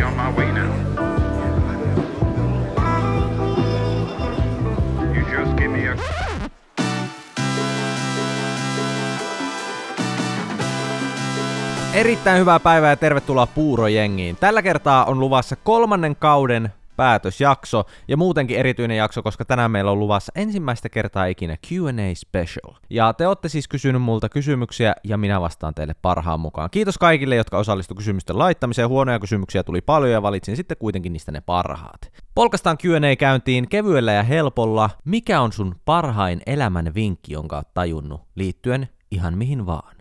be on my way now. You just give me a... Erittäin hyvää päivää ja tervetuloa Puurojengiin. Tällä kertaa on luvassa 3. kauden päätösjakso ja muutenkin erityinen jakso, koska tänään meillä on luvassa ensimmäistä kertaa ikinä Q&A Special. Ja te olette siis kysynyt multa kysymyksiä ja minä vastaan teille parhaan mukaan. Kiitos kaikille, jotka osallistuivat kysymysten laittamiseen. Huonoja kysymyksiä tuli paljon ja valitsin sitten kuitenkin niistä ne parhaat. Polkastaan Q&A käyntiin kevyellä ja helpolla. Mikä on sun parhain elämän vinkki, jonka oot tajunnut liittyen ihan mihin vaan?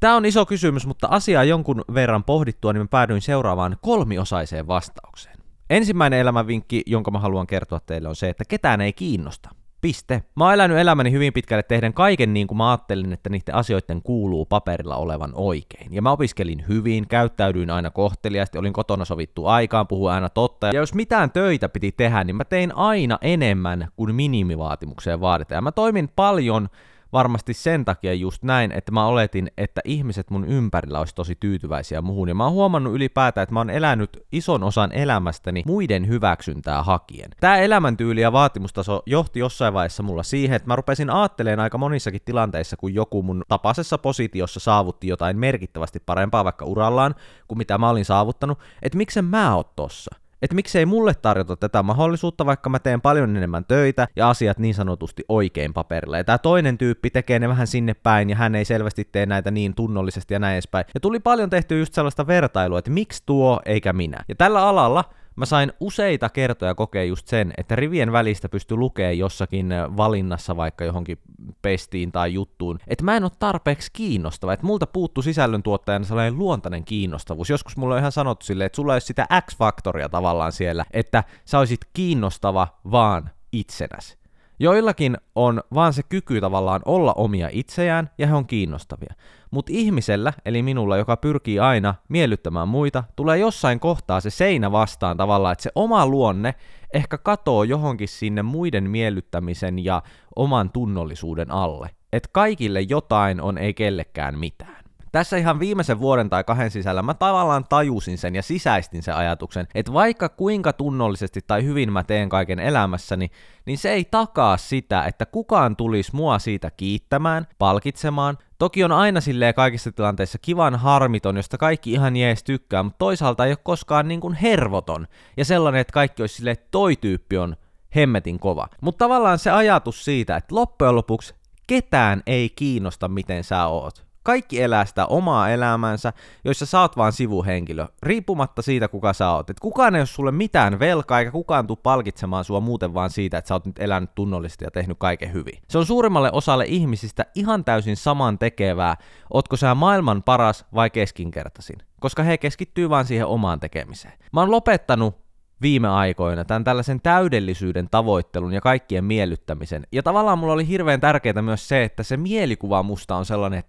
Tämä on iso kysymys, mutta asiaa jonkun verran pohdittua, niin mä päädyin seuraavaan 3-osaiseen vastaukseen. Ensimmäinen elämänvinkki, jonka mä haluan kertoa teille, on se, että ketään ei kiinnosta. Piste. Mä oon elänyt elämäni hyvin pitkälle tehden kaiken niin kuin mä ajattelin, että niiden asioiden kuuluu paperilla olevan oikein. Ja mä opiskelin hyvin, käyttäydyin aina kohteliaasti, olin kotona sovittu aikaan, puhuin aina totta. Ja jos mitään töitä piti tehdä, niin mä tein aina enemmän kuin minimivaatimukseen vaaditaan. Ja mä toimin paljon... Varmasti sen takia just näin, että mä oletin, että ihmiset mun ympärillä olisi tosi tyytyväisiä muhun. Ja mä oon huomannut ylipäätään, että mä oon elänyt ison osan elämästäni muiden hyväksyntää hakien. Tää elämäntyyli ja vaatimustaso johti jossain vaiheessa mulla siihen, että mä rupesin aattelemaan aika monissakin tilanteissa, kun joku mun tapaisessa positiossa saavutti jotain merkittävästi parempaa vaikka urallaan, kuin mitä mä olin saavuttanut, että miksen mä oon tossa. Että miksei mulle tarjota tätä mahdollisuutta, vaikka mä teen paljon enemmän töitä ja asiat niin sanotusti oikein paperilla. Ja tää toinen tyyppi tekee ne vähän sinne päin ja hän ei selvästi tee näitä niin tunnollisesti ja näin edespäin. Ja tuli paljon tehtyä just sellaista vertailua, että miksi tuo eikä minä. Ja tällä alalla mä sain useita kertoja kokea just sen, että rivien välistä pystyi lukemaan jossakin valinnassa vaikka johonkin pestiin tai juttuun, että mä en ole tarpeeksi kiinnostava, että multa puuttuu sisällöntuottajana sellainen luontainen kiinnostavuus. Joskus mulla on ihan sanottu silleen, että sulla ei ole sitä X-faktoria tavallaan siellä, että sä olisit kiinnostava vaan itsenäsi. Joillakin on vaan se kyky tavallaan olla omia itseään ja he on kiinnostavia. Mutta ihmisellä, eli minulla, joka pyrkii aina miellyttämään muita, tulee jossain kohtaa se seinä vastaan tavallaan, että se oma luonne ehkä katoo johonkin sinne muiden miellyttämisen ja oman tunnollisuuden alle. Että kaikille jotain on, ei kellekään mitään. Tässä ihan viimeisen vuoden tai 2 sisällä mä tavallaan tajusin sen ja sisäistin sen ajatuksen, että vaikka kuinka tunnollisesti tai hyvin mä teen kaiken elämässäni, niin se ei takaa sitä, että kukaan tulisi mua siitä kiittämään, palkitsemaan. Toki on aina silleen kaikissa tilanteissa kivan harmiton, josta kaikki ihan jees tykkää, mutta toisaalta ei ole koskaan niin kuin hervoton ja sellainen, että kaikki olisi silleen, että toi tyyppi on hemmetin kova. Mutta tavallaan se ajatus siitä, että loppujen lopuksi ketään ei kiinnosta, miten sä oot. Kaikki elää sitä omaa elämäänsä, joissa sä oot vaan sivuhenkilö, riippumatta siitä, kuka sä oot. Et kukaan ei ole sulle mitään velkaa, eikä kukaan tule palkitsemaan sua muuten vaan siitä, että sä oot nyt elänyt tunnollisesti ja tehnyt kaiken hyvin. Se on suurimmalle osalle ihmisistä ihan täysin saman tekevää, ootko sä maailman paras vai keskinkertaisin, koska he keskittyy vaan siihen omaan tekemiseen. Mä oon lopettanut viime aikoina tämän tällaisen täydellisyyden tavoittelun ja kaikkien miellyttämisen. Ja tavallaan mulla oli hirveän tärkeää myös se, että se mielikuva musta on sellainen,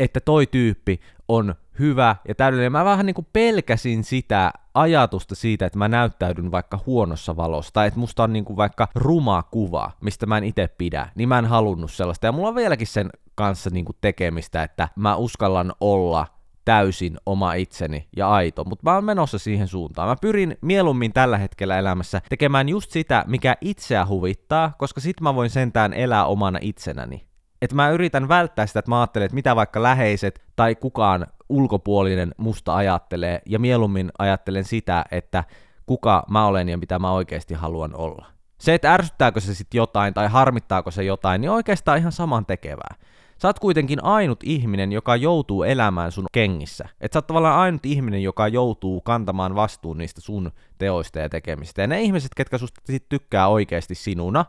että toi tyyppi on hyvä ja täydellinen. Mä vähän niin kuin pelkäsin sitä ajatusta siitä, että mä näyttäydyn vaikka huonossa valossa, tai että musta on niin kuin vaikka ruma kuva, mistä mä en itse pidä, niin mä en halunnut sellaista. Ja mulla on vieläkin sen kanssa niin kuin tekemistä, että mä uskallan olla täysin oma itseni ja aito, mutta mä oon menossa siihen suuntaan. Mä pyrin mieluummin tällä hetkellä elämässä tekemään just sitä, mikä itseä huvittaa, koska sit mä voin sentään elää omana itsenäni. Et mä yritän välttää sitä, että mä ajattelen, että mitä vaikka läheiset tai kukaan ulkopuolinen musta ajattelee, ja mieluummin ajattelen sitä, että kuka mä olen ja mitä mä oikeasti haluan olla. Se, että ärsyttääkö se sit jotain tai harmittaako se jotain, niin oikeastaan ihan samantekevää. Sä oot kuitenkin ainut ihminen, joka joutuu elämään sun kengissä. Et sä oot tavallaan ainut ihminen, joka joutuu kantamaan vastuun niistä sun teoista ja tekemistä. Ja ne ihmiset, ketkä susta sit tykkää oikeasti sinuna,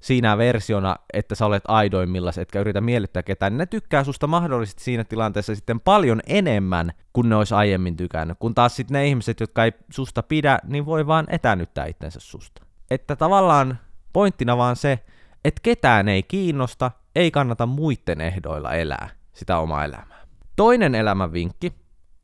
siinä versiona, että sä olet aidoimmillas, etkä yritä miellyttää ketään, niin ne tykkää susta mahdollisesti siinä tilanteessa sitten paljon enemmän, kuin ne olisi aiemmin tykännyt. Kun taas sit ne ihmiset, jotka ei susta pidä, niin voi vaan etäännyttää itsensä susta. Että tavallaan pointtina vaan se, että ketään ei kiinnosta, ei kannata muiden ehdoilla elää sitä omaa elämää. Toinen elämänvinkki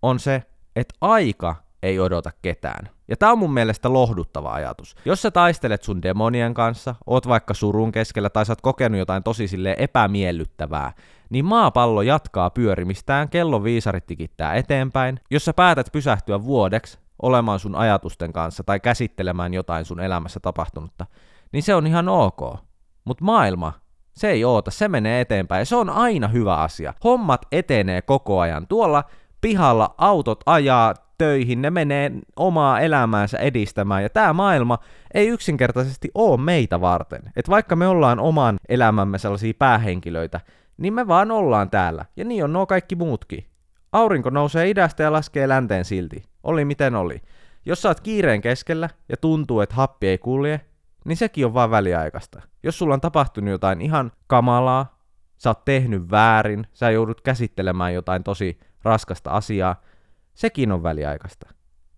on se, että aika ei odota ketään. Ja tää on mun mielestä lohduttava ajatus. Jos sä taistelet sun demonien kanssa, oot vaikka surun keskellä tai sä oot kokenut jotain tosi silleen epämiellyttävää, niin maapallo jatkaa pyörimistään, kellon viisarit tikittää eteenpäin. Jos sä päätät pysähtyä vuodeksi, olemaan sun ajatusten kanssa tai käsittelemään jotain sun elämässä tapahtunutta, niin se on ihan ok. Mutta maailma, se ei oota, se menee eteenpäin ja se on aina hyvä asia. Hommat etenee koko ajan. Tuolla pihalla autot ajaa töihin, ne menee omaa elämäänsä edistämään ja tämä maailma ei yksinkertaisesti ole meitä varten. Et vaikka me ollaan oman elämämme sellaisia päähenkilöitä, niin me vaan ollaan täällä ja niin on nuo kaikki muutkin. Aurinko nousee idästä ja laskee länteen silti. Oli miten oli. Jos sä oot kiireen keskellä ja tuntuu, että happi ei kulje, niin sekin on vaan väliaikaista. Jos sulla on tapahtunut jotain ihan kamalaa, sä oot tehnyt väärin, sä joudut käsittelemään jotain tosi raskasta asiaa, sekin on väliaikaista.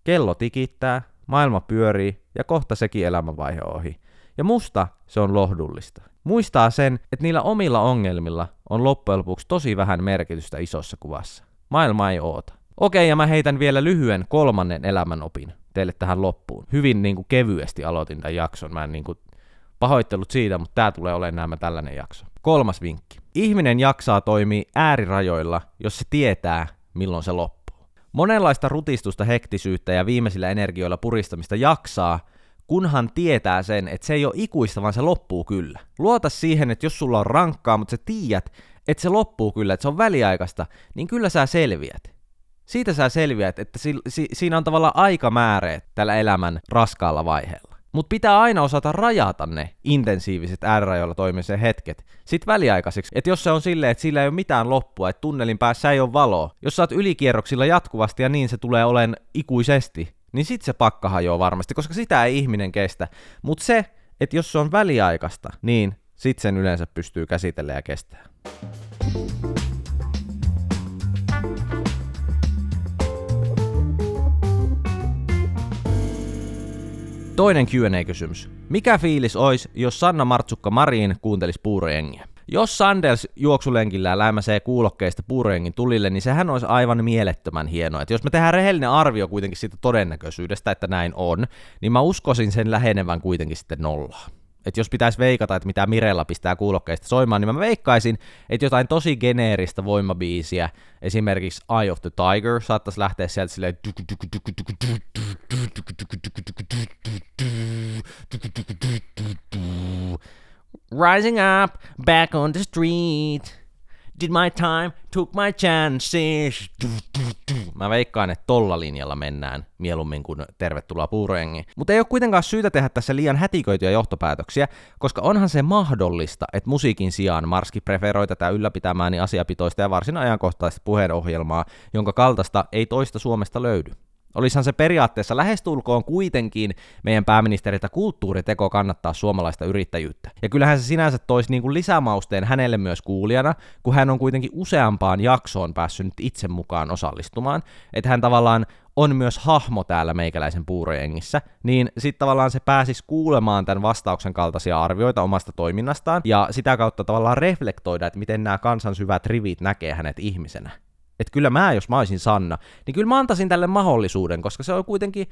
Kello tikittää, maailma pyörii ja kohta sekin elämänvaihe ohi. Ja musta se on lohdullista. Muistaa sen, että niillä omilla ongelmilla on loppujen lopuksi tosi vähän merkitystä isossa kuvassa. Maailma ei oota. Okei, ja mä heitän vielä lyhyen 3. elämänopin teille tähän loppuun. Hyvin kevyesti aloitin tämän jakson. Mä en pahoittelut siitä, mutta tää tulee olemaan nämä tällainen jakso. 3. vinkki. Ihminen jaksaa toimia äärirajoilla, jos se tietää, milloin se loppuu. Monenlaista rutistusta, hektisyyttä ja viimeisillä energioilla puristamista jaksaa, kunhan tietää sen, että se ei ole ikuista, vaan se loppuu kyllä. Luota siihen, että jos sulla on rankkaa, mutta sä tiedät, että se loppuu kyllä, että se on väliaikaista, niin kyllä sä selviät. Siitä sä selviät, että siinä on tavallaan aikamääreet tällä elämän raskaalla vaiheella. Mutta pitää aina osata rajata ne intensiiviset äärirajoilla toimisen hetket sit väliaikaisiksi. Että jos se on silleen, että sillä ei ole mitään loppua, että tunnelin päässä ei ole valoa, jos sä oot ylikierroksilla jatkuvasti ja niin se tulee olemaan ikuisesti, niin sit se pakka hajoaa varmasti, koska sitä ei ihminen kestä. Mutta se, että jos se on väliaikaista, niin sit sen yleensä pystyy käsitellä ja kestää. Toinen Q&A-kysymys. Mikä fiilis olisi, jos Sanna Martsukka Marin kuuntelisi Puurojengiä? Jos Sandels juoksulenkillä läimäsee kuulokkeista Puurojengin tulille, niin sehän olisi aivan mielettömän hienoa. Et jos me tehdään rehellinen arvio kuitenkin siitä todennäköisyydestä, että näin on, niin mä uskoisin sen lähenevän kuitenkin sitten 0. Että jos pitäisi veikata, että mitä Mirella pistää kuulokkeista soimaan, niin mä veikkaisin, että jotain tosi geneeristä voimabiisiä, esimerkiksi Eye of the Tiger, saattaisi lähteä sieltä silleen rising up, back on the street, did my time, took my chances. Mä veikkaan, että tolla linjalla mennään mieluummin kuin tervetuloa Puurojengiin. Mutta ei ole kuitenkaan syytä tehdä tässä liian hätiköityjä johtopäätöksiä, koska onhan se mahdollista, että musiikin sijaan Marski preferoi tätä ylläpitämääni asiapitoista ja varsin ajankohtaista puheenohjelmaa, jonka kaltaista ei toista Suomesta löydy. Olisihan se periaatteessa lähestulkoon kuitenkin meidän pääministeriltä kulttuuriteko kannattaa suomalaista yrittäjyyttä. Ja kyllähän se sinänsä toisi lisämausteen hänelle myös kuulijana, kun hän on kuitenkin useampaan jaksoon päässyt itse mukaan osallistumaan, että hän tavallaan on myös hahmo täällä meikäläisen Puurojengissä, niin sitten tavallaan se pääsisi kuulemaan tämän vastauksen kaltaisia arvioita omasta toiminnastaan, ja sitä kautta tavallaan reflektoida, että miten nämä kansan syvät rivit näkee hänet ihmisenä. Että kyllä mä, jos mä olisin Sanna, niin kyllä mä antaisin tälle mahdollisuuden, koska se on kuitenkin,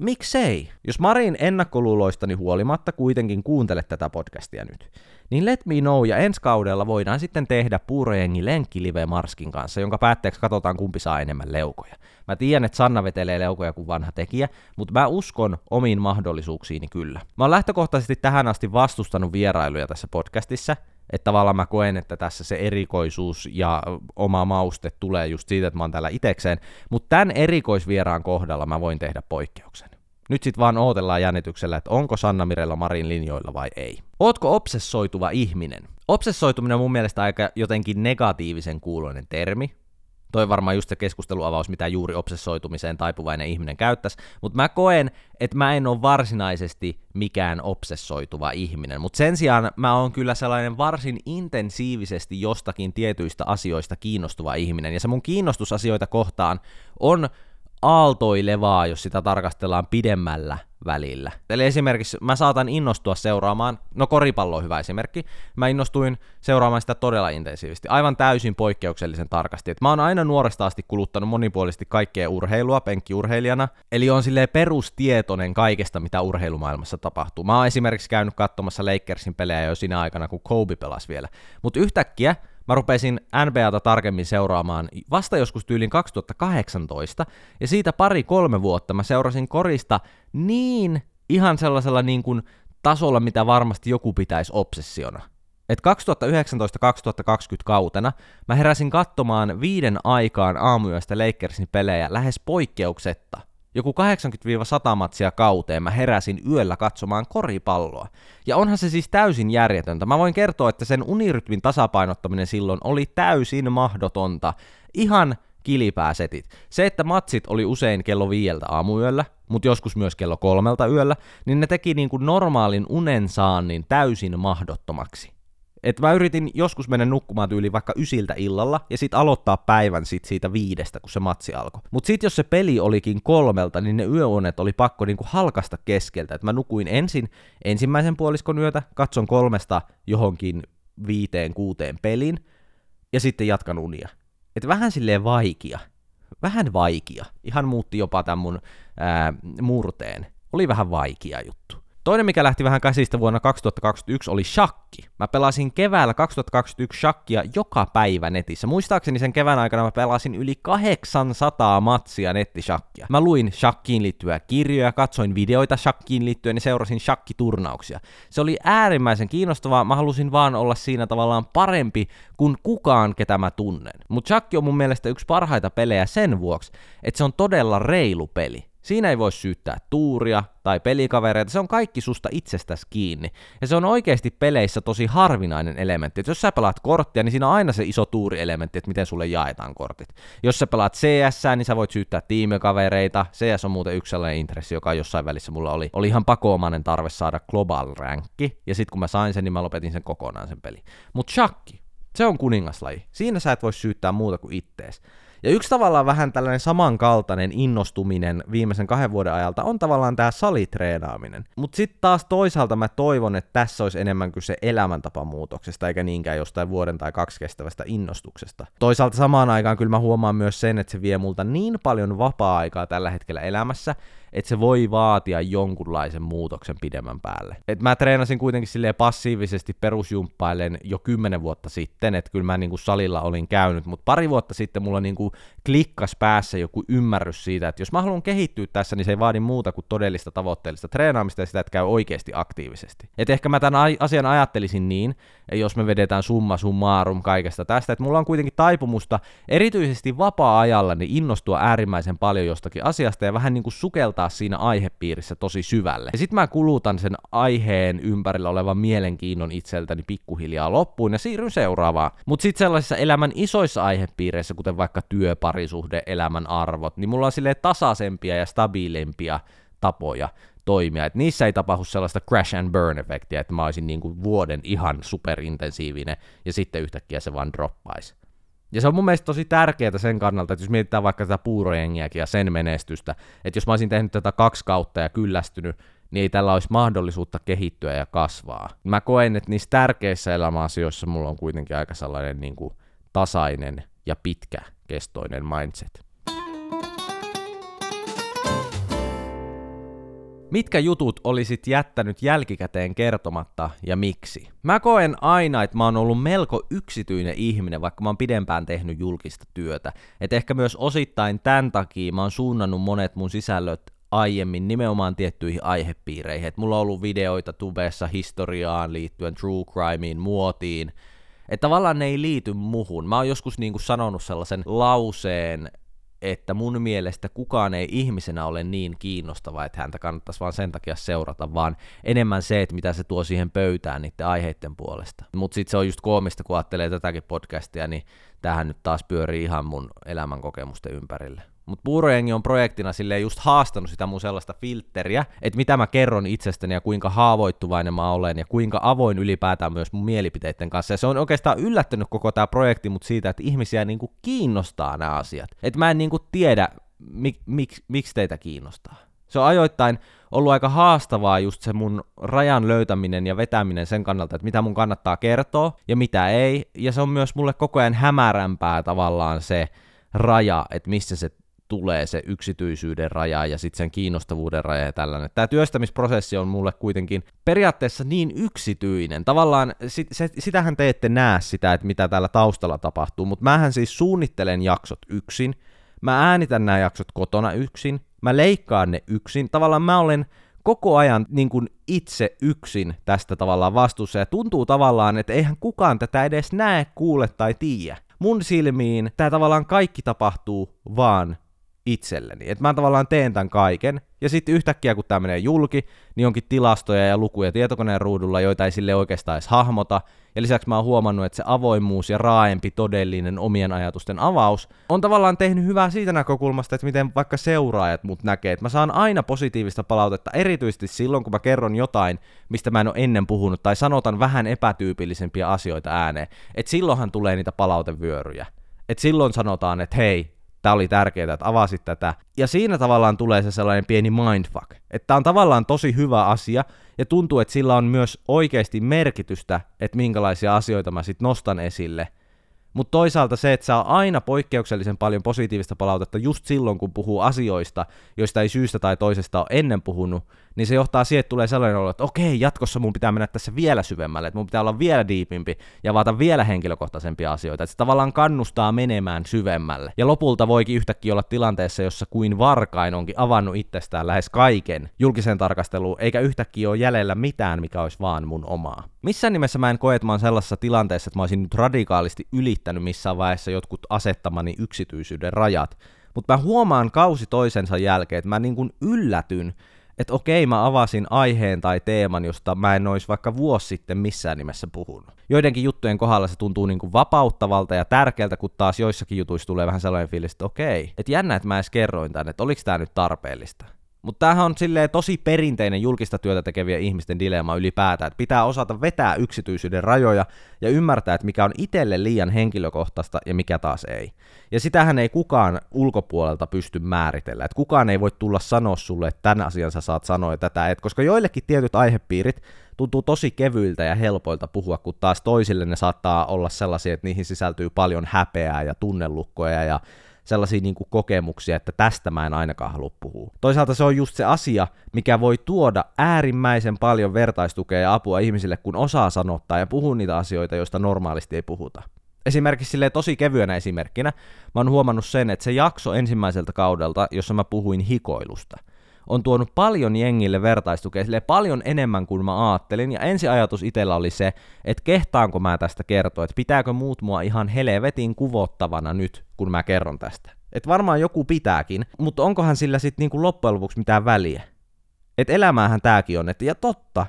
miksei? Jos Marin ennakkoluuloistani huolimatta kuitenkin kuuntele tätä podcastia nyt, niin let me know, ja ensi kaudella voidaan sitten tehdä Puurojengi lenkkilive Marskin kanssa, jonka päätteeksi katsotaan, kumpi saa enemmän leukoja. Mä tiedän, että Sanna vetelee leukoja kuin vanha tekijä, mutta mä uskon omiin mahdollisuuksiini kyllä. Mä oon lähtökohtaisesti tähän asti vastustanut vierailuja tässä podcastissa, että tavallaan mä koen, että tässä se erikoisuus ja oma mauste tulee just siitä, että mä oon täällä itekseen, mutta tämän erikoisvieraan kohdalla mä voin tehdä poikkeuksen. Nyt sit vaan ootellaan jännityksellä, että onko Sanna Mirella Marin linjoilla vai ei. Ootko obsessoituva ihminen? Obsessoituminen on mun mielestä aika jotenkin negatiivisen kuuloinen termi. Toi varmaan just se keskusteluavaus, mitä juuri obsessoitumiseen taipuvainen ihminen käyttäisi, mutta mä koen, että mä en ole varsinaisesti mikään obsessoituva ihminen, mutta sen sijaan mä oon kyllä sellainen varsin intensiivisesti jostakin tietyistä asioista kiinnostuva ihminen, ja se mun kiinnostusasioita kohtaan on aaltoilevaa, jos sitä tarkastellaan pidemmällä välillä. Eli esimerkiksi mä saatan innostua seuraamaan, koripallo on hyvä esimerkki, mä innostuin seuraamaan sitä todella intensiivisesti, aivan täysin poikkeuksellisen tarkasti. Et mä oon aina nuoresta asti kuluttanut monipuolisesti kaikkea urheilua penkkiurheilijana, eli on silleen perustietoinen kaikesta, mitä urheilumaailmassa tapahtuu. Mä oon esimerkiksi käynyt katsomassa Lakersin pelejä jo siinä aikana, kun Kobe pelasi vielä, mutta yhtäkkiä mä rupeisin NBAta tarkemmin seuraamaan vasta joskus tyylin 2018, ja siitä 2-3 vuotta mä seurasin korista niin ihan sellaisella niin kuin tasolla, mitä varmasti joku pitäisi obsessiona. Et 2019-2020 kautena mä heräsin katsomaan 5 aikaan aamuyöstä Lakersin pelejä lähes poikkeuksetta. Joku 80-100 matsia kauteen mä heräsin yöllä katsomaan koripalloa. Ja onhan se siis täysin järjetöntä. Mä voin kertoa, että sen unirytmin tasapainottaminen silloin oli täysin mahdotonta. Ihan kilipääsetit. Se, että matsit oli usein kello 5 aamuyöllä, mutta joskus myös kello 3 yöllä, niin ne teki niin kuin normaalin unensaannin täysin mahdottomaksi. Et mä yritin joskus mennä nukkumaan tyyliin vaikka 9 illalla ja sit aloittaa päivän sit siitä 5, kun se matsi alkoi. Mut sit jos se peli olikin 3, niin ne yöunet oli pakko niinku halkasta keskeltä. Et mä nukuin ensin ensimmäisen puoliskon yötä, katson 3 johonkin 5-6 pelin ja sitten jatkan unia. Et vähän silleen vaikia. Vähän vaikia. Ihan muutti jopa tämän mun murteen. Oli vähän vaikia juttu. Toinen, mikä lähti vähän käsistä vuonna 2021, oli shakki. Mä pelasin keväällä 2021 shakkia joka päivä netissä. Muistaakseni sen kevään aikana mä pelasin yli 800 matsia nettishakkia. Mä luin shakkiin liittyviä kirjoja, katsoin videoita shakkiin liittyen ja seurasin shakkiturnauksia. Se oli äärimmäisen kiinnostavaa, mä halusin vaan olla siinä tavallaan parempi kuin kukaan, ketä mä tunnen. Mut shakki on mun mielestä yksi parhaita pelejä sen vuoksi, että se on todella reilu peli. Siinä ei voi syyttää tuuria tai pelikavereita, se on kaikki susta itsestäsi kiinni. Ja se on oikeasti peleissä tosi harvinainen elementti. Et jos sä pelaat korttia, niin siinä on aina se iso tuurielementti, että miten sulle jaetaan kortit. Jos sä pelaat CS, niin sä voit syyttää tiimikavereita. CS on muuten yksi sellainen intressi, joka jossain välissä mulla oli ihan pakomainen tarve saada global rankki. Ja sit kun mä sain sen, niin mä lopetin sen kokonaan sen peli. Mut shakki, se on kuningaslaji. Siinä sä et voi syyttää muuta kuin ittees. Ja yksi tavallaan vähän tällainen samankaltainen innostuminen viimeisen 2 vuoden ajalta on tavallaan tää salitreenaaminen. Mut sit taas toisaalta mä toivon, että tässä olisi enemmän kyse elämäntapamuutoksesta, eikä niinkään jostain vuoden tai 2 kestävästä innostuksesta. Toisaalta samaan aikaan kyllä mä huomaan myös sen, että se vie multa niin paljon vapaa-aikaa tällä hetkellä elämässä, että se voi vaatia jonkunlaisen muutoksen pidemmän päälle. Et mä treenasin kuitenkin silleen passiivisesti perusjumppailen jo 10 vuotta sitten, että kyllä mä niinku salilla olin käynyt, mutta 2 vuotta sitten mulla niinku klikkas päässä joku ymmärrys siitä, että jos mä haluan kehittyä tässä, niin se ei vaadi muuta kuin todellista tavoitteellista treenaamista ja sitä, että käy oikeasti aktiivisesti. Et ehkä mä tämän asian ajattelisin niin, jos me vedetään summa summarum kaikesta tästä, että mulla on kuitenkin taipumusta erityisesti vapaa-ajalla niin innostua äärimmäisen paljon jostakin asiasta ja vähän niinku sukeltaa siinä aihepiirissä tosi syvälle. Ja sit mä kulutan sen aiheen ympärillä olevan mielenkiinnon itseltäni pikkuhiljaa loppuun ja siirryn seuraavaan. Mut sit sellaisissa elämän isoissa aihepiireissä, kuten vaikka työ, parisuhde, elämän arvot, niin mulla on silleen tasaisempia ja stabiilempia tapoja toimia. Et niissä ei tapahdu sellaista crash and burn -efektiä, että mä olisin niinku vuoden ihan superintensiivinen ja sitten yhtäkkiä se vaan droppaisi. Ja se on mun mielestä tosi tärkeää sen kannalta, että jos mietitään vaikka tätä puurojengiäkin ja sen menestystä, että jos mä olisin tehnyt tätä 2 kautta ja kyllästynyt, niin ei tällä olisi mahdollisuutta kehittyä ja kasvaa. Mä koen, että niissä tärkeissä elämäasioissa mulla on kuitenkin aika sellainen niin kuin tasainen ja pitkäkestoinen mindset. Mitkä jutut olisit jättänyt jälkikäteen kertomatta ja miksi? Mä koen aina, että mä oon ollut melko yksityinen ihminen, vaikka mä oon pidempään tehnyt julkista työtä. Et ehkä myös osittain tämän takia mä oon suunnannut monet mun sisällöt aiemmin nimenomaan tiettyihin aihepiireihin. Et mulla on ollut videoita tubessa historiaan liittyen, true crimeen, muotiin. Et tavallaan ne ei liity muhun. Mä oon joskus niinku sanonut sellaisen lauseen, että mun mielestä kukaan ei ihmisenä ole niin kiinnostava, että häntä kannattaisi vaan sen takia seurata, vaan enemmän se, että mitä se tuo siihen pöytään niiden aiheiden puolesta. Mut sit se on just koomista, kun ajattelee tätäkin podcastia, niin tämähän nyt taas pyörii ihan mun elämänkokemusten ympärille. Mut Puurojengi on projektina silleen just haastanut sitä mun sellaista filtteriä, että mitä mä kerron itsestäni ja kuinka haavoittuvainen mä olen ja kuinka avoin ylipäätään myös mun mielipiteiden kanssa. Ja se on oikeastaan yllättänyt koko tää projekti mut siitä, että ihmisiä niinku kiinnostaa nämä asiat. Et mä en niinku tiedä, miksi teitä kiinnostaa. Se on ajoittain ollut aika haastavaa just se mun rajan löytäminen ja vetäminen sen kannalta, että mitä mun kannattaa kertoa ja mitä ei. Ja se on myös mulle koko ajan hämärämpää tavallaan se raja, että missä se tulee se yksityisyyden raja ja sitten sen kiinnostavuuden raja ja tällainen. Tämä työstämisprosessi on mulle kuitenkin periaatteessa niin yksityinen. Tavallaan sitähän te ette näe sitä, että mitä täällä taustalla tapahtuu, mutta mähän siis suunnittelen jaksot yksin, mä äänitän nämä jaksot kotona yksin, mä leikkaan ne yksin, tavallaan mä olen koko ajan niin kuin itse yksin tästä tavallaan vastuussa ja tuntuu tavallaan, että eihän kukaan tätä edes näe, kuule tai tiedä. Mun silmiin tää tavallaan kaikki tapahtuu vaan itselleni. Et mä tavallaan teen tämän kaiken, ja sitten yhtäkkiä kun tää menee julki, niin onkin tilastoja ja lukuja tietokoneen ruudulla, joita ei sille oikeastaan edes hahmota. Ja lisäksi mä oon huomannut, että se avoimuus ja raaempi todellinen omien ajatusten avaus on tavallaan tehnyt hyvää siitä näkökulmasta, että miten vaikka seuraajat mut näkee. Et mä saan aina positiivista palautetta, erityisesti silloin, kun mä kerron jotain, mistä mä en oo ennen puhunut, tai sanotan vähän epätyypillisempiä asioita ääneen. Et silloinhan tulee niitä palautevyöryjä. Et silloin sanotaan, että hei, tämä oli tärkeää, että avasit tätä. Ja siinä tavallaan tulee se sellainen pieni mindfuck. Että tämä on tavallaan tosi hyvä asia, ja tuntuu, että sillä on myös oikeasti merkitystä, että minkälaisia asioita mä sitten nostan esille. Mutta toisaalta se, että saa aina poikkeuksellisen paljon positiivista palautetta just silloin, kun puhuu asioista, joista ei syystä tai toisesta ole ennen puhunut, niin se johtaa siihen, että tulee sellainen olo, että okei, jatkossa mun pitää mennä tässä vielä syvemmälle, että mun pitää olla vielä diipimpi ja vaata vielä henkilökohtaisempia asioita, että se tavallaan kannustaa menemään syvemmälle. Ja lopulta voikin yhtäkkiä olla tilanteessa, jossa kuin varkain onkin avannut itsestään lähes kaiken julkiseen tarkasteluun, eikä yhtäkkiä ole jäljellä mitään, mikä olisi vaan mun omaa. Missään nimessä mä en koe, että mä oon sellaisessa tilanteessa, että mä olisin nyt radikaalisti ylittänyt missään vaiheessa jotkut asettamani yksityisyyden rajat, mutta mä huomaan kausi toisensa jälkeen, että mä niin kuin yllätyn, että okei, mä avasin aiheen tai teeman, josta mä en olisi vaikka vuosi sitten missään nimessä puhunut. Joidenkin juttujen kohdalla se tuntuu niin kuin vapauttavalta ja tärkeältä, kun taas joissakin jutuissa tulee vähän sellainen fiilis, että okei, että jännä, että mä edes kerroin tän, että oliko tää nyt tarpeellista. Mutta tämähän on silleen tosi perinteinen julkista työtä tekevien ihmisten dilemma ylipäätään, että pitää osata vetää yksityisyyden rajoja ja ymmärtää, että mikä on itselle liian henkilökohtaista ja mikä taas ei. Ja sitähän ei kukaan ulkopuolelta pysty määritellä, että kukaan ei voi tulla sanoa sulle, että tämän asian sä saat sanoa ja tätä, et, koska joillekin tietyt aihepiirit tuntuu tosi kevyiltä ja helpoilta puhua, kun taas toisille ne saattaa olla sellaisia, että niihin sisältyy paljon häpeää ja tunnelukkoja ja sellaisia niin kuin kokemuksia, että tästä mä en ainakaan halua puhua. Toisaalta se on just se asia, mikä voi tuoda äärimmäisen paljon vertaistukea ja apua ihmisille, kun osaa sanottaa ja puhua niitä asioita, joista normaalisti ei puhuta. Esimerkiksi silleen tosi kevyenä esimerkkinä, mä oon huomannut sen, että se jakso ensimmäiseltä kaudelta, jossa mä puhuin hikoilusta, on tuonut paljon jengille vertaistukea, silleen paljon enemmän kuin mä ajattelin, ja ensi ajatus itsellä oli se, että kehtaanko mä tästä kertoa, että pitääkö muut mua ihan helvetin kuvottavana nyt, kun mä kerron tästä. Että varmaan joku pitääkin, mutta onkohan sillä sitten niinku loppujen lopuksi mitään väliä? Että elämäähän tääkin on, että ja totta,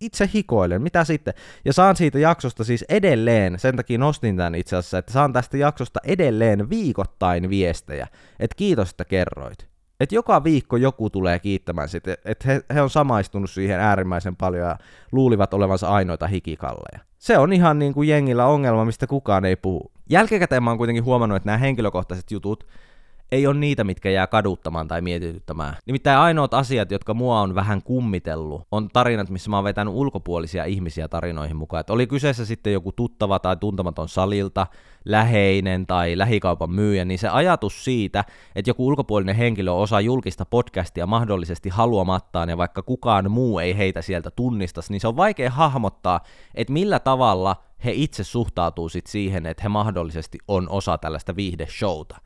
itse hikoilen, mitä sitten? Ja saan siitä jaksosta siis edelleen, sen takia nostin tämän itse asiassa, että saan tästä jaksosta edelleen viikoittain viestejä, että kiitos, että kerroit. Että joka viikko joku tulee kiittämään sitä, että he on samaistunut siihen äärimmäisen paljon ja luulivat olevansa ainoita hikikalleja. Se on ihan niin kuin jengillä ongelma, mistä kukaan ei puhu. Jälkikäteen mä oon kuitenkin huomannut, että nämä henkilökohtaiset jutut ei ole niitä, mitkä jää kaduttamaan tai mietityttämään. Nimittäin ainoat asiat, jotka mua on vähän kummitellut, on tarinat, missä mä oon vetänyt ulkopuolisia ihmisiä tarinoihin mukaan. Et oli kyseessä sitten joku tuttava tai tuntematon salilta, läheinen tai lähikaupan myyjä, niin se ajatus siitä, että joku ulkopuolinen henkilö osaa julkista podcastia mahdollisesti haluamattaan ja vaikka kukaan muu ei heitä sieltä tunnistaisi, niin se on vaikea hahmottaa, että millä tavalla he itse suhtautuu sit siihen, että he mahdollisesti on osa tällaista viihdeshowta.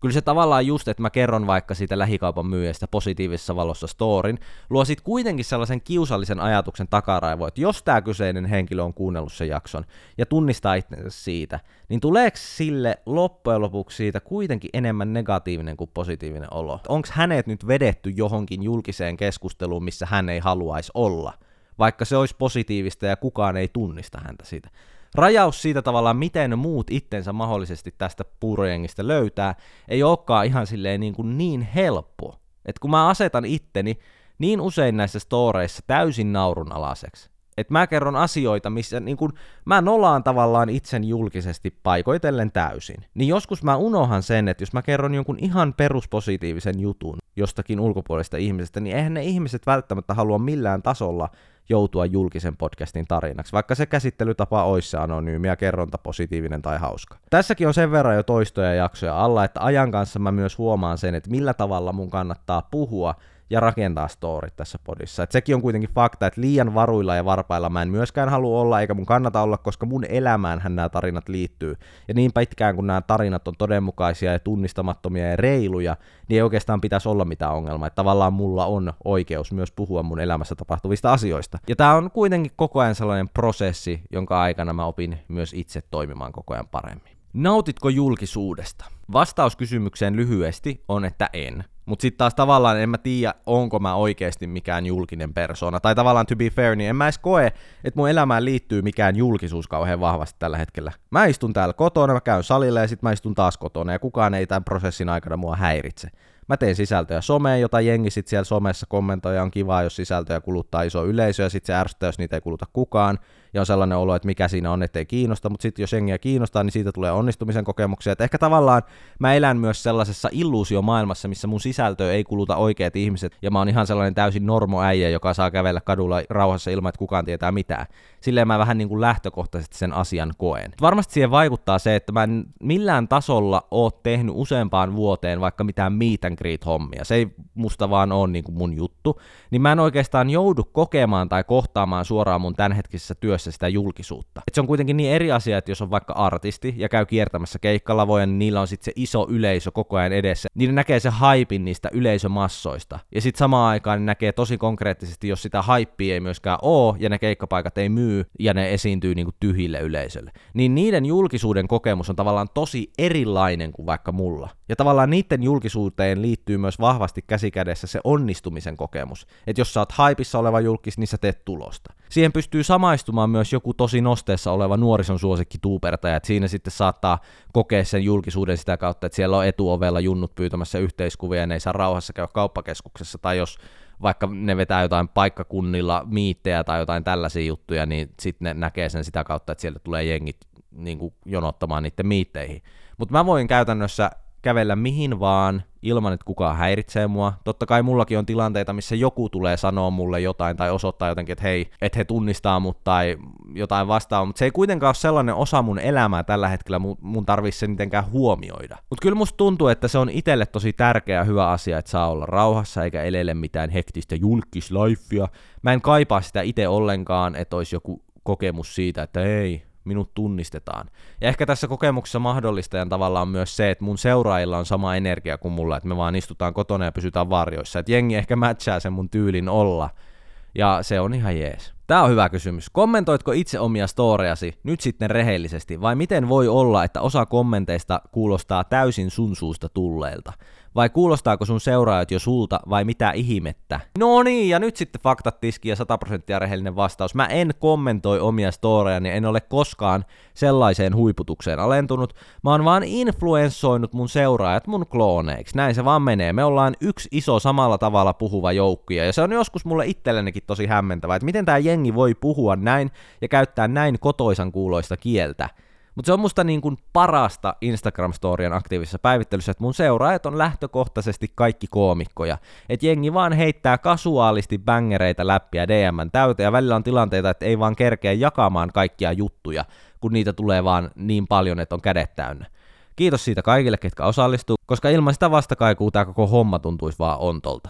Kyllä se tavallaan just, että mä kerron vaikka siitä lähikaupan myyjästä positiivisessa valossa storin, luo sit kuitenkin sellaisen kiusallisen ajatuksen takaraivoa, että jos tää kyseinen henkilö on kuunnellut sen jakson ja tunnistaa itsensä siitä, niin tuleeko sille loppujen lopuksi siitä kuitenkin enemmän negatiivinen kuin positiivinen olo? Onko hänet nyt vedetty johonkin julkiseen keskusteluun, missä hän ei haluaisi olla, vaikka se olisi positiivista ja kukaan ei tunnista häntä siitä? Rajaus siitä tavallaan, miten muut itsensä mahdollisesti tästä puurojengistä löytää, ei olekaan ihan silleen niin helppo. Että kun mä asetan itteni niin usein näissä storeissa täysin naurunalaiseksi, Että mä kerron asioita, missä niin kun, mä nolaan tavallaan itsen julkisesti paikoitellen täysin. Niin joskus mä unohan sen, että jos mä kerron jonkun ihan peruspositiivisen jutun jostakin ulkopuolista ihmisestä, niin eihän ne ihmiset välttämättä halua millään tasolla joutua julkisen podcastin tarinaksi, vaikka se käsittelytapa olisi se anonyymi ja kerronta positiivinen tai hauska. Tässäkin on sen verran jo toistoja jaksoja alla, että ajan kanssa mä myös huomaan sen, että millä tavalla mun kannattaa puhua ja rakentaa storit tässä podissa. Et sekin on kuitenkin fakta, että liian varuilla ja varpailla mä en myöskään halua olla, eikä mun kannata olla, koska mun elämäänhän nämä tarinat liittyy. Ja niin pitkään kun nämä tarinat on todenmukaisia ja tunnistamattomia ja reiluja, niin ei oikeastaan pitäisi olla mitään ongelmaa. Et tavallaan mulla on oikeus myös puhua mun elämässä tapahtuvista asioista. Ja tää on kuitenkin koko ajan sellainen prosessi, jonka aikana mä opin myös itse toimimaan koko ajan paremmin. Nautitko julkisuudesta? Vastaus kysymykseen lyhyesti on, että en. Mutta sitten taas tavallaan en mä tiedä, onko mä oikeasti mikään julkinen persona. Tai tavallaan to be fair, niin en mä edes koe, että mun elämään liittyy mikään julkisuus kauhean vahvasti tällä hetkellä. Mä istun täällä kotona, mä käyn salilla ja sit mä istun taas kotona ja kukaan ei tämän prosessin aikana mua häiritse. Mä teen sisältöjä someen, jota jengi sit siellä somessa kommentoi ja on kivaa, jos sisältöjä kuluttaa iso yleisö ja sit se ärsyttää, jos niitä ei kuluta kukaan. Ja on sellainen olo, että mikä siinä on, ettei kiinnosta, mutta sitten jos jengiä kiinnostaa, niin siitä tulee onnistumisen kokemuksia. Et ehkä tavallaan mä elän myös sellaisessa illuusiomaailmassa, missä mun sisältöä ei kuluta oikeat ihmiset, ja mä oon ihan sellainen täysin normoäijä, joka saa kävellä kadulla rauhassa ilman, että kukaan tietää mitään. Silleen mä vähän niin kuin lähtökohtaisesti sen asian koen. Varmasti siihen vaikuttaa se, että mä en millään tasolla oo tehnyt useampaan vuoteen vaikka mitään meet and greet hommia. Se ei musta vaan oo niin kuin mun juttu. Niin mä en oikeastaan joudu kokemaan tai kohtaamaan suoraan mun tämänhetkisessä työssä sitä julkisuutta. Et se on kuitenkin niin eri asia, että jos on vaikka artisti ja käy kiertämässä keikkalavoja, niin niillä on sitten se iso yleisö koko ajan edessä. Niin näkee se haipin niistä yleisömassoista. Ja sitten samaan aikaan ne näkee tosi konkreettisesti, jos sitä haippia ei myöskään oo, ja ne keikkapaikat ei myy, ja ne esiintyy niinku tyhjille yleisölle. Niin niiden julkisuuden kokemus on tavallaan tosi erilainen kuin vaikka mulla. Ja tavallaan niiden julkisuuteen liittyy myös vahvasti käsikädessä se onnistumisen kokemus. Että jos sä oot haipissa oleva julkis, niin sä teet tulosta. Siihen pystyy samaistumaan myös joku tosi nosteessa oleva nuorison suosikki tuupertaja, että siinä sitten saattaa kokea sen julkisuuden sitä kautta, että siellä on etuovella junnut pyytämässä yhteiskuvia ja ne ei saa rauhassa käydä kauppakeskuksessa, tai jos vaikka ne vetää jotain paikkakunnilla miittejä tai jotain tällaisia juttuja, niin sitten ne näkee sen sitä kautta, että siellä tulee jengit niin kuin jonottamaan niiden miitteihin. Mutta mä voin käytännössä kävellä mihin vaan ilman, että kukaan häiritsee mua. Totta kai mullakin on tilanteita, missä joku tulee sanoa mulle jotain tai osoittaa jotenkin, että hei, että he tunnistaa mut tai jotain vastaavaa, mutta se ei kuitenkaan ole sellainen osa mun elämää tällä hetkellä, mun tarvii se mitenkään huomioida. Mutta kyllä musta tuntuu, että se on itselle tosi tärkeä ja hyvä asia, että saa olla rauhassa eikä elele mitään hektistä julkislifea. Mä en kaipaa sitä itse ollenkaan, että olisi joku kokemus siitä, että ei, minut tunnistetaan. Ja ehkä tässä kokemuksessa mahdollistajan tavallaan myös se, että mun seuraajilla on sama energia kuin mulla, että me vaan istutaan kotona ja pysytään varjoissa. Että jengi ehkä matchaa sen mun tyylin olla. Ja se on ihan jees. Tää on hyvä kysymys. Kommentoitko itse omia storejasi nyt sitten rehellisesti, vai miten voi olla, että osa kommenteista kuulostaa täysin sun suusta tulleilta? Vai kuulostaako sun seuraajat jo sulta, vai mitä ihmettä? No niin, ja nyt sitten faktat tiski ja 100% rehellinen vastaus. Mä en kommentoi omia storejani, en ole koskaan sellaiseen huiputukseen alentunut. Mä oon vaan influenssoinut mun seuraajat mun klooneiksi. Näin se vaan menee. Me ollaan yksi iso samalla tavalla puhuva joukkia, ja se on joskus mulle itsellenikin tosi hämmentävää, että miten tää jengi voi puhua näin ja käyttää näin kotoisan kuuloista kieltä. Mutta se on musta niin kun parasta Instagram-storien aktiivisessa päivittelyssä, että mun seuraajat on lähtökohtaisesti kaikki koomikkoja. Et jengi vaan heittää kasuaalisti bängereitä läppiä DM:n täyteen, ja välillä on tilanteita, että ei vaan kerkeä jakamaan kaikkia juttuja, kun niitä tulee vaan niin paljon, että on kädet täynnä. Kiitos siitä kaikille, ketkä osallistuu, koska ilman sitä vastakaikua tää koko homma tuntuisi vaan ontolta.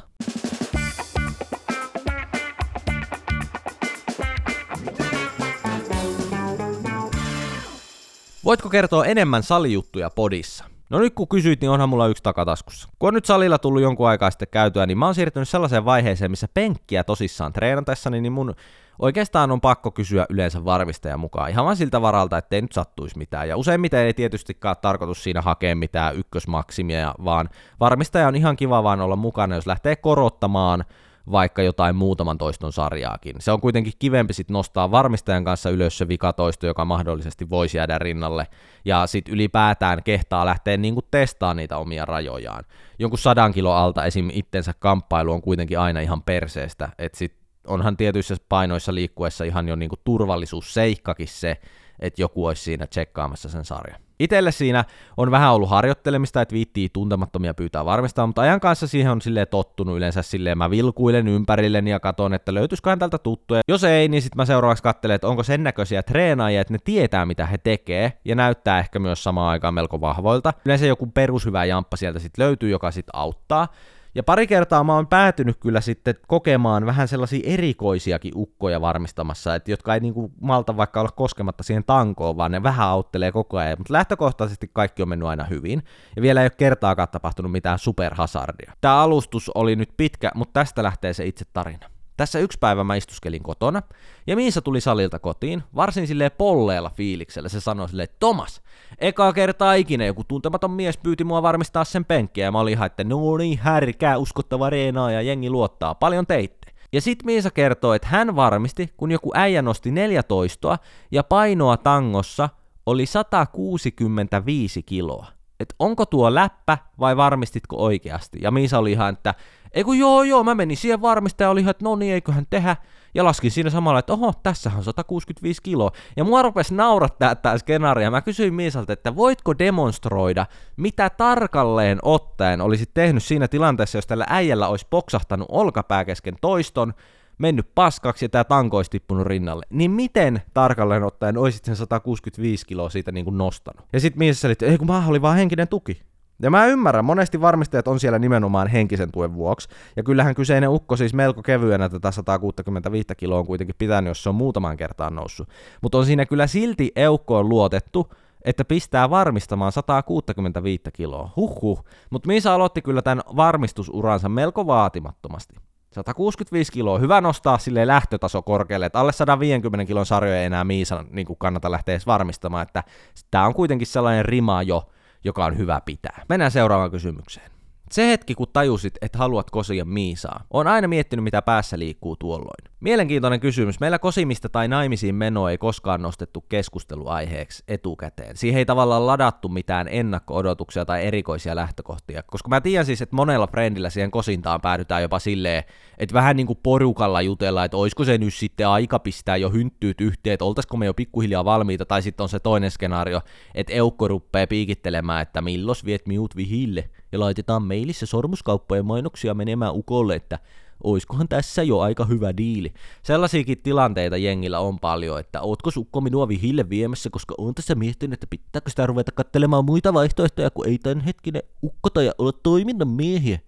Voitko kertoa enemmän salijuttuja podissa? No nyt kun kysyit, niin onhan mulla yksi takataskussa. Kun on nyt salilla tullut jonkun aikaa sitten käytyä, niin mä oon siirtynyt sellaiseen vaiheeseen, missä penkkiä tosissaan treenatessani, niin mun oikeastaan on pakko kysyä yleensä varmistajan mukaan. Ihan vaan siltä varalta, ettei nyt sattuisi mitään. Ja useimmiten ei tietystikaan tarkoitus siinä hakea mitään ykkösmaksimia, vaan varmistaja on ihan kiva vaan olla mukana, jos lähtee korottamaan vaikka jotain muutaman toiston sarjaakin. Se on kuitenkin kivempi sit nostaa varmistajan kanssa ylös se vikatoisto, joka mahdollisesti voisi jäädä rinnalle, ja sit ylipäätään kehtaa lähteä niinku testaamaan niitä omia rajojaan. Jonkun 100 kilon alta esim. Itsensä kamppailu on kuitenkin aina ihan perseestä, et sit onhan tietyissä painoissa liikkuessa ihan jo niinku turvallisuusseikkakin se, että joku olisi siinä tsekkaamassa sen sarjan. Itselle siinä on vähän ollut harjoittelemista, että viittii tuntemattomia pyytää varmistaa, mutta ajan kanssa siihen on silleen tottunut yleensä silleen, mä vilkuilen ympärilleni ja katon, että löytyisiköhän tältä tuttuja. Jos ei, niin sit mä seuraavaksi katselen, että onko sen näköisiä treenaajia, että ne tietää mitä he tekee ja näyttää ehkä myös samaan aikaan melko vahvoilta. Yleensä joku perushyvä jamppa sieltä sit löytyy, joka sit auttaa. Ja pari kertaa mä oon päätynyt kyllä sitten kokemaan vähän sellaisia erikoisiakin ukkoja varmistamassa, että jotka ei niinku malta vaikka olla koskematta siihen tankoon, vaan ne vähän auttelee koko ajan, mutta lähtökohtaisesti kaikki on mennyt aina hyvin, ja vielä ei ole kertaakaan tapahtunut mitään superhasardia. Tää alustus oli nyt pitkä, mutta tästä lähtee se itse tarina. Tässä yksi päivä mä istuskelin kotona, ja Miisa tuli salilta kotiin, varsin silleen polleella fiiliksellä. Se sanoi silleen, että Tomas, ekaa kertaa ikinä joku tuntematon mies pyyti mua varmistaa sen penkkiä, ja mä olin ihan, että no niin, härkää, uskottava reenaa, ja jengi luottaa, paljon teitte. Ja sit Miisa kertoo, että hän varmisti, kun joku äijä nosti 14 ja painoa tangossa oli 165 kiloa. Että onko tuo läppä vai varmistitko oikeasti? Ja Miisa oli ihan, että eiku joo, mä menin siihen varmistaa ja oli ihan, että no niin, eiköhän tehdä. Ja laskin siinä samalla, että oho, tässähän on 165 kiloa. Ja mua rupesi naurattaa tää skenaaria. Mä kysyin Miisalta, että voitko demonstroida, mitä tarkalleen ottaen olisit tehnyt siinä tilanteessa, jos tällä äijällä olisi poksahtanut olkapää kesken toiston, mennyt paskaksi ja tää tanko olisi tippunut rinnalle, niin miten tarkalleen ottaen oisit sen 165 kiloa siitä niin kuin nostanut? Ja sit Miisa selitti, että ei kun mä olin vaan henkinen tuki. Ja mä ymmärrän, monesti varmistajat on siellä nimenomaan henkisen tuen vuoksi, ja kyllähän kyseinen ukko siis melko kevyenä tätä 165 kiloa on kuitenkin pitänyt, jos se on muutamaan kertaan noussut. Mutta on siinä kyllä silti eukkoon luotettu, että pistää varmistamaan 165 kiloa. Huhhuh. Mutta Miisa aloitti kyllä tämän varmistusuransa melko vaatimattomasti. 165 kiloa, hyvä nostaa silleen lähtötaso korkealle, että alle 150 kilon sarjoja ei enää Miisan niin kannata lähteä edes varmistamaan, että tää on kuitenkin sellainen rima jo, joka on hyvä pitää. Mennään seuraavaan kysymykseen. Se hetki, kun tajusit, että haluat kosia Miisaa. Oon aina miettinyt, mitä päässä liikkuu tuolloin. Mielenkiintoinen kysymys. Meillä kosimista tai naimisiin menoa ei koskaan nostettu keskusteluaiheeksi etukäteen. Siihen ei tavallaan ladattu mitään ennakko-odotuksia tai erikoisia lähtökohtia. Koska mä tiedän siis, että monella frendillä siihen kosintaan päädytään jopa silleen, että vähän niin kuin porukalla jutellaan, että olisiko se nyt sitten aika pistää jo hynttyyt yhteen, että oltaisiko me jo pikkuhiljaa valmiita, tai sitten on se toinen skenaario, että eukko ruppee piikittelemään, että millos viet miut vihille. Ja laitetaan mailissa sormuskauppojen mainoksia menemään ukolle, että oiskohan tässä jo aika hyvä diili. Sellaisiakin tilanteita jengillä on paljon, että ootko sukko minua vihille viemässä, koska on tässä miettinyt, että pitääkö sitä ruveta katselemaan muita vaihtoehtoja, kun ei tämän hetkinen ukkotaja ole toiminnan miehiä.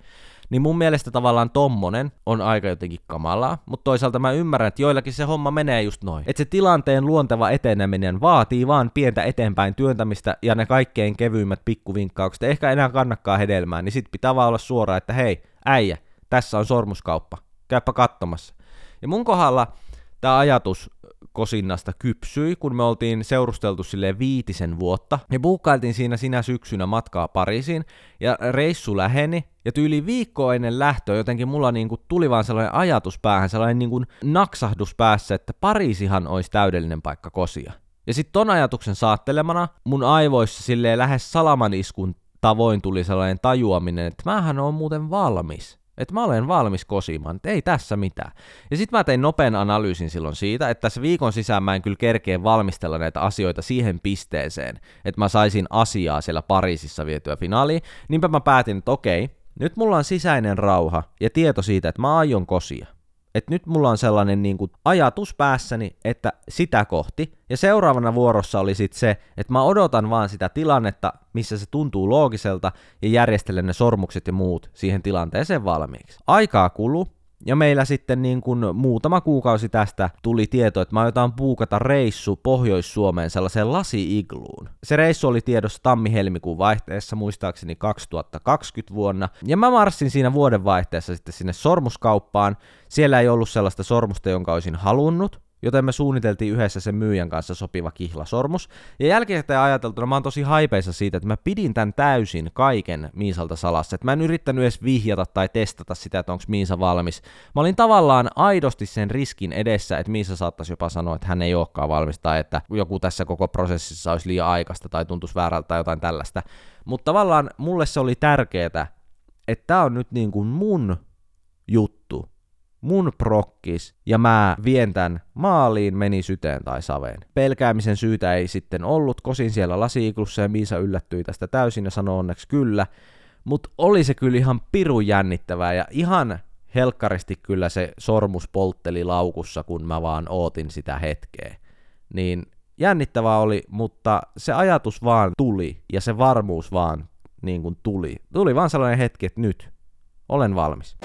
Niin mun mielestä tavallaan tommonen on aika jotenkin kamalaa, mutta toisaalta mä ymmärrän, että joillakin se homma menee just noin. Että se tilanteen luonteva eteneminen vaatii vaan pientä eteenpäin työntämistä ja ne kaikkein kevyimmät pikkuvinkkaukset ehkä enää kannakkaan hedelmää, niin sit pitää vaan olla suoraan, että hei, äijä, tässä on sormuskauppa, käypä katsomassa. Ja mun kohdalla tää ajatus kosinnasta kypsyi, kun me oltiin seurusteltu silleen 5 vuotta. Me buukkailtiin sinä syksynä matkaa Pariisiin, ja reissu läheni, ja tyyli viikkoa ennen lähtöä jotenkin mulla niinku tuli vaan sellainen ajatus päähän, sellainen niinku naksahdus päässä, että Pariisihan olisi täydellinen paikka kosia. Ja sit ton ajatuksen saattelemana mun aivoissa silleen lähes salamaniskun tavoin tuli sellainen tajuaminen, että mähän on muuten valmis. Että mä olen valmis kosimaan, että ei tässä mitään. Ja sit mä tein nopean analyysin silloin siitä, että tässä viikon sisään mä en kyllä kerkeen valmistella näitä asioita siihen pisteeseen, että mä saisin asiaa siellä Pariisissa vietyä finaaliin. Niinpä mä päätin, että okei, nyt mulla on sisäinen rauha ja tieto siitä, että mä aion kosia. Että nyt mulla on sellainen niinku ajatus päässäni, että sitä kohti. Ja seuraavana vuorossa oli sitten se, että mä odotan vaan sitä tilannetta, missä se tuntuu loogiselta, ja järjestelen ne sormukset ja muut siihen tilanteeseen valmiiksi. Aikaa kului, ja meillä sitten niinku muutama kuukausi tästä tuli tieto, että mä aiotaan buukata reissu Pohjois-Suomeen sellaiseen lasi-igluun. Se reissu oli tiedossa tammi-helmikuun vaihteessa, muistaakseni 2020 vuonna, ja mä marssin siinä vuoden vaihteessa sitten sinne sormuskauppaan. Siellä ei ollut sellaista sormusta, jonka olisin halunnut, joten me suunniteltiin yhdessä sen myyjän kanssa sopiva kihlasormus. Ja jälkikäteen ajateltuna mä oon tosi haipeissa siitä, että mä pidin tämän täysin kaiken Miisalta salassa. Että mä en yrittänyt edes vihjata tai testata sitä, että onko Miisa valmis. Mä olin tavallaan aidosti sen riskin edessä, että Miisa saattaisi jopa sanoa, että hän ei olekaan valmis tai että joku tässä koko prosessissa olisi liian aikaista tai tuntuisi väärältä tai jotain tällaista. Mutta tavallaan mulle se oli tärkeetä, että tää on nyt niin kuin mun juttu. mun prokkis ja mä vien tän maaliin, meni syteen tai saveen. Pelkäämisen syytä ei sitten ollut, kosin siellä lasiikussa ja Miisa yllättyi tästä täysin ja sanoi onneksi kyllä, mut oli se kyllä ihan pirun jännittävää ja ihan helkkaristi kyllä se sormus poltteli laukussa, kun mä vaan ootin sitä hetkeä. Niin jännittävää oli, mutta se ajatus vaan tuli ja se varmuus vaan niin kuin tuli. Tuli vaan sellainen hetki, että nyt olen valmis.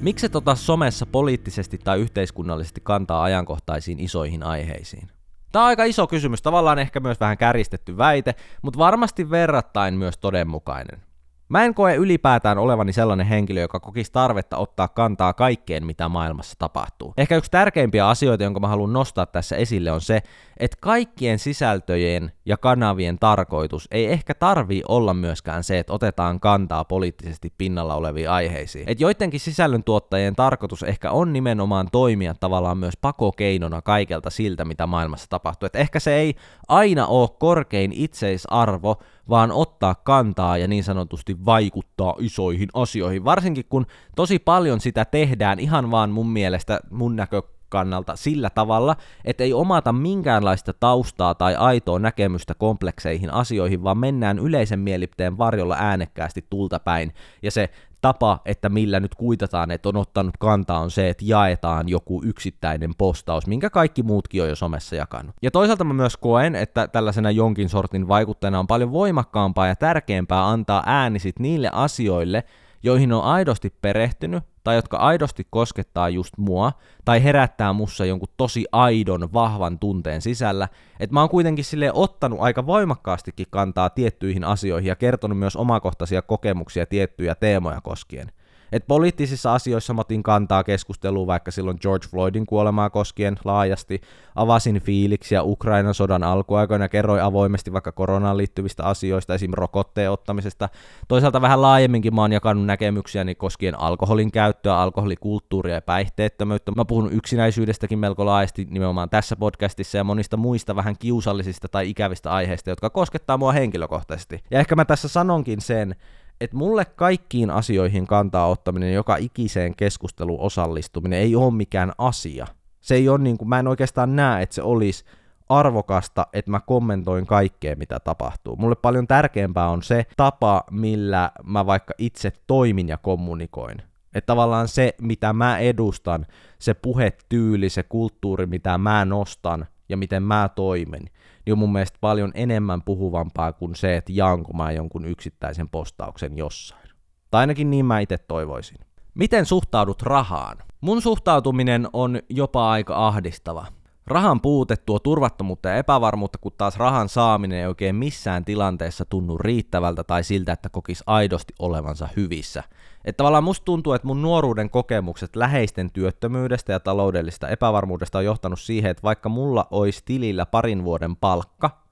Miksi et ota somessa poliittisesti tai yhteiskunnallisesti kantaa ajankohtaisiin isoihin aiheisiin? Tämä on aika iso kysymys, tavallaan ehkä myös vähän kärjistetty väite, mutta varmasti verrattain myös todenmukainen. Mä en koe ylipäätään olevani sellainen henkilö, joka kokisi tarvetta ottaa kantaa kaikkeen, mitä maailmassa tapahtuu. Ehkä yksi tärkeimpiä asioita, jonka mä haluan nostaa tässä esille, on se, että kaikkien sisältöjen ja kanavien tarkoitus ei ehkä tarvii olla myöskään se, että otetaan kantaa poliittisesti pinnalla oleviin aiheisiin. Et joidenkin sisällöntuottajien tarkoitus ehkä on nimenomaan toimia tavallaan myös pakokeinona kaikelta siltä, mitä maailmassa tapahtuu. Et ehkä se ei aina ole korkein itseisarvo, vaan ottaa kantaa ja niin sanotusti vaikuttaa isoihin asioihin, varsinkin kun tosi paljon sitä tehdään ihan vaan mun mielestä, mun näkökannalta sillä tavalla, että ei omata minkäänlaista taustaa tai aitoa näkemystä komplekseihin asioihin, vaan mennään yleisen mielipiteen varjolla äänekkäästi tulta päin, ja se tapa, että millä nyt kuitataan, että on ottanut kantaa, on se, että jaetaan joku yksittäinen postaus, minkä kaikki muutkin on jo somessa jakanut. Ja toisaalta mä myös koen, että tällaisena jonkin sortin vaikuttajana on paljon voimakkaampaa ja tärkeämpää antaa ääni sit niille asioille, joihin on aidosti perehtynyt, tai jotka aidosti koskettaa just mua, tai herättää mussa jonkun tosi aidon, vahvan tunteen sisällä, että mä oon kuitenkin silleen ottanut aika voimakkaastikin kantaa tiettyihin asioihin ja kertonut myös omakohtaisia kokemuksia tiettyjä teemoja koskien. Et poliittisissa asioissa mä otin kantaa keskusteluun vaikka silloin George Floydin kuolemaa koskien laajasti, avasin fiiliksiä Ukrainan sodan alkuaikoina, kerroin avoimesti vaikka koronaan liittyvistä asioista, esim. Rokotteen ottamisesta. Toisaalta vähän laajemminkin mä oon jakanut näkemyksiäni koskien alkoholin käyttöä, alkoholikulttuuria ja päihteettömyyttä. Mä puhun yksinäisyydestäkin melko laajasti nimenomaan tässä podcastissa ja monista muista vähän kiusallisista tai ikävistä aiheista, jotka koskettaa mua henkilökohtaisesti. Ja ehkä mä tässä sanonkin sen, että mulle kaikkiin asioihin kantaa ottaminen, joka ikiseen keskusteluun osallistuminen ei ole mikään asia. Se ei ole niin kuin, mä en oikeastaan näe, että se olisi arvokasta, että mä kommentoin kaikkea, mitä tapahtuu. Mulle paljon tärkeämpää on se tapa, millä mä vaikka itse toimin ja kommunikoin. Että tavallaan se, mitä mä edustan, se puhetyyli, se kulttuuri, mitä mä nostan ja miten mä toimin, niin on mun mielestä paljon enemmän puhuvampaa kuin se, että jaanko mä jonkun yksittäisen postauksen jossain. Tai ainakin niin mä itse toivoisin. Miten suhtaudut rahaan? Mun suhtautuminen on jopa aika ahdistava. Rahan puute tuo turvattomuutta ja epävarmuutta, kun taas rahan saaminen ei oikein missään tilanteessa tunnu riittävältä tai siltä, että kokisi aidosti olevansa hyvissä. Että tavallaan musta tuntuu, että mun nuoruuden kokemukset läheisten työttömyydestä ja taloudellisesta epävarmuudesta on johtanut siihen, että vaikka mulla olisi tilillä parin vuoden palkka,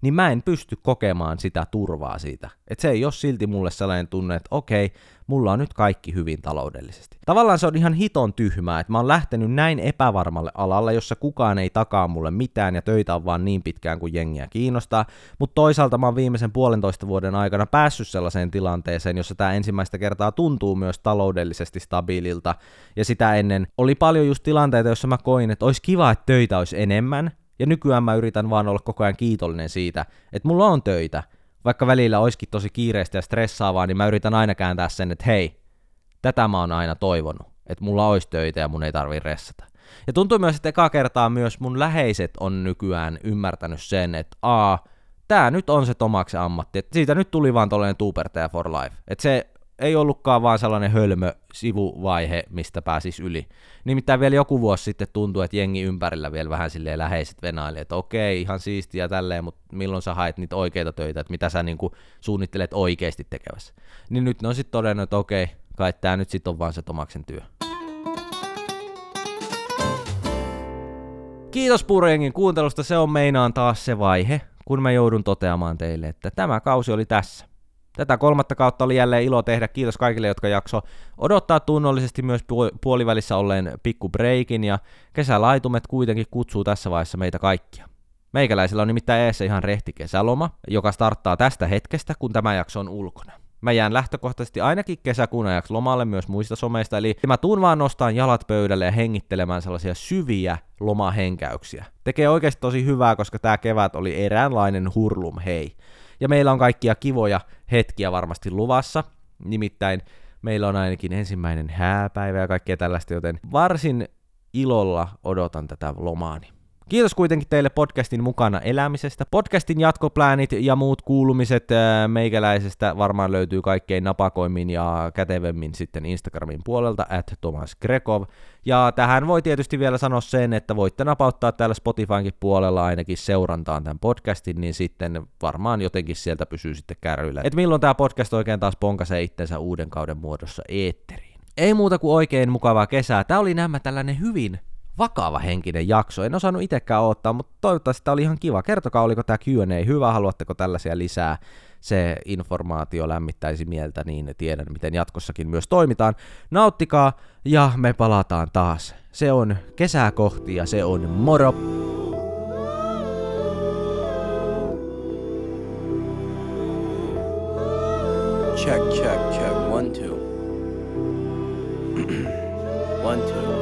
niin mä en pysty kokemaan sitä turvaa siitä. Että se ei ole silti mulle sellainen tunne, että okei, mulla on nyt kaikki hyvin taloudellisesti. Tavallaan se on ihan hiton tyhmää, että mä oon lähtenyt näin epävarmalle alalle, jossa kukaan ei takaa mulle mitään ja töitä on vaan niin pitkään kuin jengiä kiinnostaa, mutta toisaalta mä oon viimeisen 1,5 vuoden aikana päässyt sellaiseen tilanteeseen, jossa tää ensimmäistä kertaa tuntuu myös taloudellisesti stabiililta, ja sitä ennen oli paljon just tilanteita, jossa mä koin, että olisi kiva, että töitä olisi enemmän, ja nykyään mä yritän vaan olla koko ajan kiitollinen siitä, että mulla on töitä. Vaikka välillä olisikin tosi kiireistä ja stressaavaa, niin mä yritän aina kääntää sen, että hei, tätä mä oon aina toivonut, että mulla olisi töitä ja mun ei tarvii ressata. Ja tuntuu myös, että ekaa kertaa myös mun läheiset on nykyään ymmärtänyt sen, että tää nyt on se Tomaksen ammatti, että siitä nyt tuli vaan tollainen tuupertaja for life, että se ei ollutkaan vaan sellainen hölmö sivuvaihe, mistä pääsis yli. Nimittäin vielä joku vuosi sitten tuntui, että jengi ympärillä vielä vähän silleen läheiset venaili, että okei, ihan siistiä tälleen, mutta milloin sä haet niitä oikeita töitä, että mitä sä niinku suunnittelet oikeasti tekevässä. Niin nyt ne on sitten todennut, että okei, kai tää nyt sit on vaan se Tomaksen työ. Kiitos Puurojengin kuuntelusta, se on meinaan taas se vaihe, kun mä joudun toteamaan teille, että tämä kausi oli tässä. Tätä 3. kautta oli jälleen ilo tehdä. Kiitos kaikille, jotka jakso odottaa tunnollisesti myös puolivälissä olleen pikku breikin, ja kesälaitumet kuitenkin kutsuu tässä vaiheessa meitä kaikkia. Meikäläisillä on nimittäin eessä ihan rehti kesäloma, joka starttaa tästä hetkestä, kun tämä jakso on ulkona. Mä jään lähtökohtaisesti ainakin kesäkuun ajaksi lomalle myös muista someista, eli mä tuun vaan nostamaan jalat pöydälle ja hengittelemään sellaisia syviä lomahenkäyksiä. Tekee oikeasti tosi hyvää, koska tää kevät oli eräänlainen hurlum hei. Ja meillä on kaikkia kivoja hetkiä varmasti luvassa, nimittäin meillä on ainakin ensimmäinen hääpäivä ja kaikkea tällaista, joten varsin ilolla odotan tätä lomaani. Kiitos kuitenkin teille podcastin mukana elämisestä. Podcastin jatkopläänit ja muut kuulumiset meikäläisestä varmaan löytyy kaikkein napakoimmin ja kätevemmin sitten Instagramin puolelta @Tomas Grekov. Ja tähän voi tietysti vielä sanoa sen, että voitte napauttaa täällä Spotifynkin puolella ainakin seurantaan tämän podcastin, niin sitten varmaan jotenkin sieltä pysyy sitten kärryillä. Et milloin tämä podcast oikein taas ponkasee itsensä uuden kauden muodossa eetteriin. Ei muuta kuin oikein mukavaa kesää. Tää oli nämä tällainen hyvin vakava henkinen jakso. En osannut itsekään odottaa, mutta toivottavasti tämä oli ihan kiva. Kertokaa, oliko tämä Q&A hyvä, haluatteko tällaisia lisää. Se informaatio lämmittäisi mieltä, niin tiedän, miten jatkossakin myös toimitaan. Nauttikaa ja me palataan taas. Se on kesää kohti ja se on moro! Check, 1, 2. 1, 2.